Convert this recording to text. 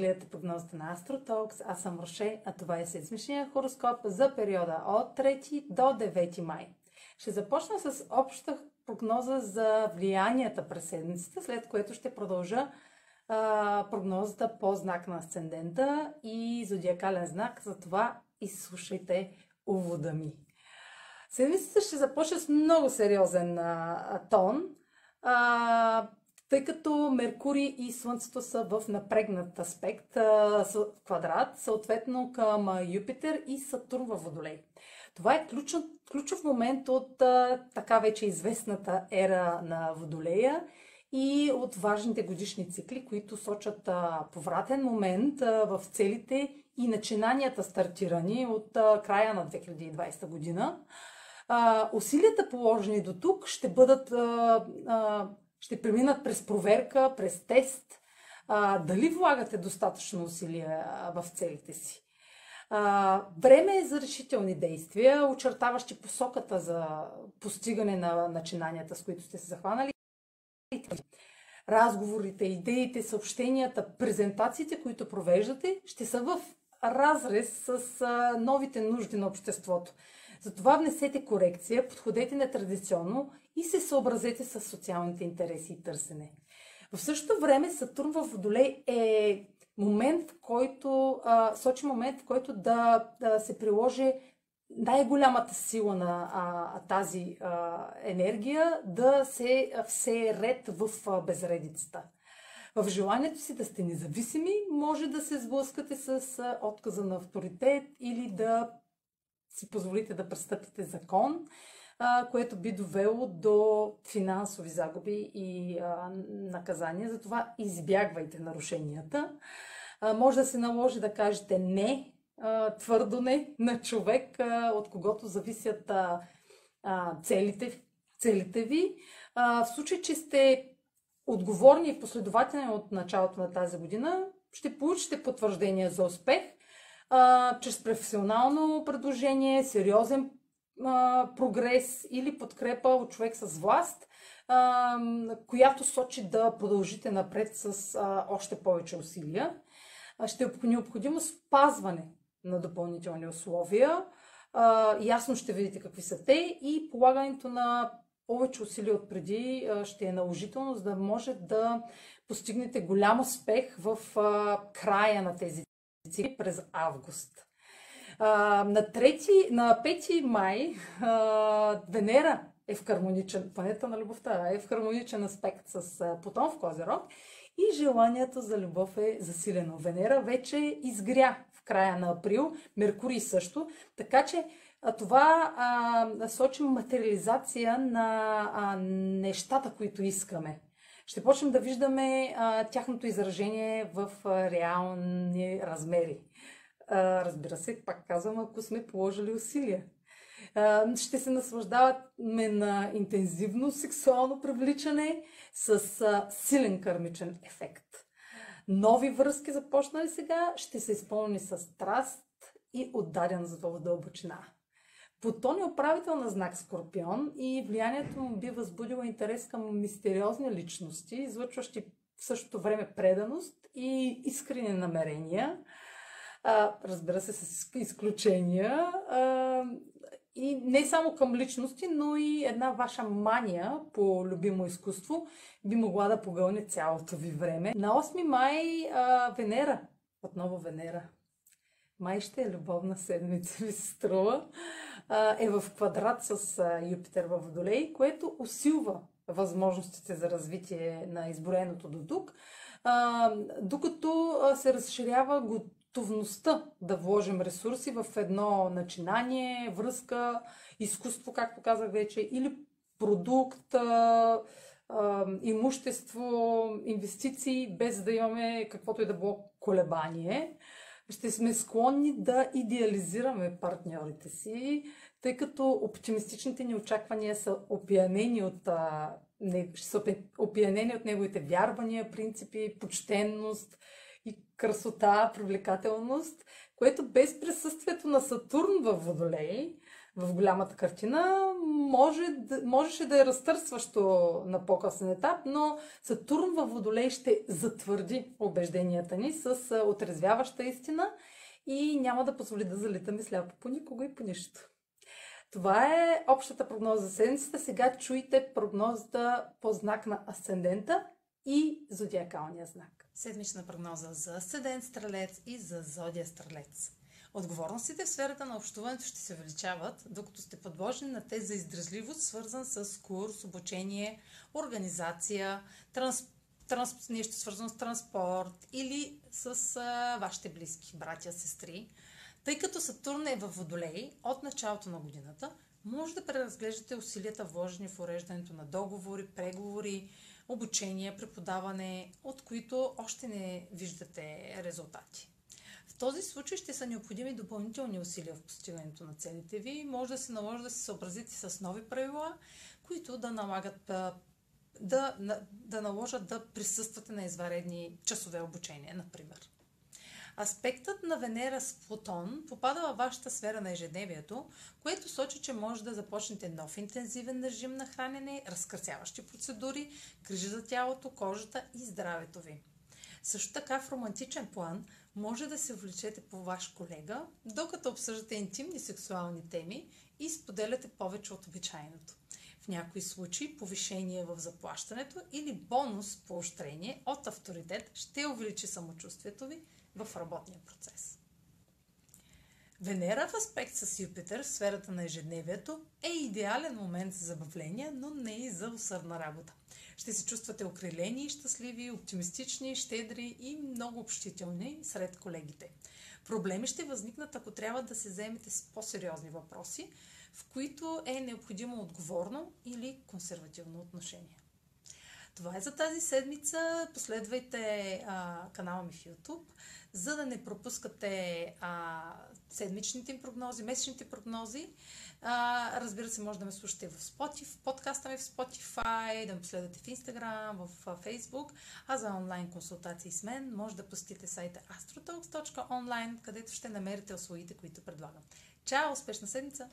гледате прогнозата на Астротокс. Аз съм Руше, а това е седмичният хороскоп за периода от 3 до 9 май. Ще започна с обща прогноза за влиянията през седмицата, след което ще продължа прогнозата по знак на асцендента и зодиакален знак, затова изслушайте увода ми. Седмицата ще започне с много сериозен тон, тъй като Меркурий и Слънцето са в напрегнат аспект, квадрат, съответно към Юпитер и Сатурн във Водолей. Това е ключов момент от така вече известната ера на Водолея и от важните годишни цикли, които сочат повратен момент в целите и начинанията, стартирани от края на 2020 година. Усилията, положени до тук, ще преминат през проверка, през тест, дали влагате достатъчно усилия в целите си. Време е за решителни действия, очертаващи посоката за постигане на начинанията, с които сте се захванали. Разговорите, идеите, съобщенията, презентациите, които провеждате, ще са в разрез с новите нужди на обществото. Затова внесете корекция, подходете нетрадиционно и се съобразете с социалните интереси и търсене. В същото време Сатурн във Водолей е момент, в който сочи момент, в който да се приложи най-голямата сила на тази енергия, да се всее ред в безредицата. В желанието си да сте независими, може да се сблъскате с отказа на авторитет или да си позволите да престъпите закон, което би довело до финансови загуби и наказания. Затова избягвайте нарушенията. Може да се наложи да кажете не, твърдо не на човек, от когото зависят целите ви. В случай, че сте отговорни и последователни от началото на тази година, ще получите потвърждение за успех чрез професионално предложение, сериозен прогрес или подкрепа от човек с власт, която сочи да продължите напред с още повече усилия. Ще е необходимо спазване на допълнителни условия. Ясно ще видите какви са те и полагането на повече усилия от преди ще е наложително, за да може да постигнете голям успех в края на тези цели през август. На 5 май Венера е в хармоничен, планета на любовта е в хармоничен аспект с Плутон в Козирог и желанието за любов е засилено. Венера вече изгря в края на април, Меркурий също, така че това сочи материализация на нещата, които искаме. Ще почнем да виждаме тяхното изражение в реални размери. Разбира се, пак казвам, ако сме положили усилия. Ще се наслаждаваме на интензивно сексуално привличане с силен кърмичен ефект. Нови връзки, започнали сега, ще се изпълни с страст и отдаденост в дълбочина. Плутон е управител на знак Скорпион и влиянието му би възбудило интерес към мистериозни личности, излъчващи в същото време преданост и искрени намерения. Разбира се, с изключения. И не само към личности, но и една ваша мания по любимо изкуство би могла да погълне цялото ви време. На 8 май Венера, отново Венера, май ще е любовна седмица, ви се струва, е в квадрат с Юпитер във Водолей, което усилва възможностите за развитие на изброеното до тук, докато се разширява готовността да вложим ресурси в едно начинание, връзка, изкуство, както казах вече, или продукт, имущество, инвестиции, без да имаме каквото и да било колебание. Ще сме склонни да идеализираме партньорите си, тъй като оптимистичните ни очаквания са опиянени от неговите вярвания, принципи, почтенност и красота, привлекателност, което без присъствието на Сатурн във Водолей в голямата картина, можеше да е разтърсващо на по-късен етап, но Сатурн във Водолей ще затвърди убежденията ни с отрезвяваща истина и няма да позволи да залитаме сляпо по никого и по нищо. Това е общата прогноза за седмицата. Сега чуйте прогнозата по знак на асцендента и зодиакалния знак. Седмична прогноза за асцендент Стрелец и за зодия Стрелец. Отговорностите в сферата на общуването ще се увеличават, докато сте подложени на тест за издръжливост, свързан с курс, обучение, организация, нещо свързано с транспорт или с вашите близки, братя, сестри. Тъй като Сатурн е във Водолей от началото на годината, може да преразглеждате усилията, вложени в уреждането на договори, преговори, обучение, преподаване, от които още не виждате резултати. В този случай ще са необходими допълнителни усилия в постигането на целите ви. Може да се наложи да се съобразите с нови правила, които да наложат да присъствате на извънредни часове обучение, например. Аспектът на Венера с Плутон попада във вашата сфера на ежедневието, което сочи, че може да започнете нов интензивен режим на хранене, разкрасяващи процедури, грижи за тялото, кожата и здравето ви. Също така в романтичен план може да се увлечете по ваш колега, докато обсъждате интимни сексуални теми и споделяте повече от обичайното. В някои случаи повишение в заплащането или бонус поощрение от авторитет ще увеличи самочувствието ви в работния процес. Венера в аспект с Юпитер в сферата на ежедневието е идеален момент за забавление, но не и за усърдна работа. Ще се чувствате окрилени, щастливи, оптимистични, щедри и много общителни сред колегите. Проблеми ще възникнат, ако трябва да се заемете с по-сериозни въпроси, в които е необходимо отговорно или консервативно отношение. Това е за тази седмица. Последвайте канала ми в YouTube, за да не пропускате седмичните им прогнози, месечните прогнози. Разбира се, може да ме слушате в Spotify, подкаста ми в Spotify, да ме последвате в Instagram, в Facebook. А за онлайн консултации с мен може да посетите сайта astrotalks.online, където ще намерите услугите, които предлагам. Чао! Успешна седмица!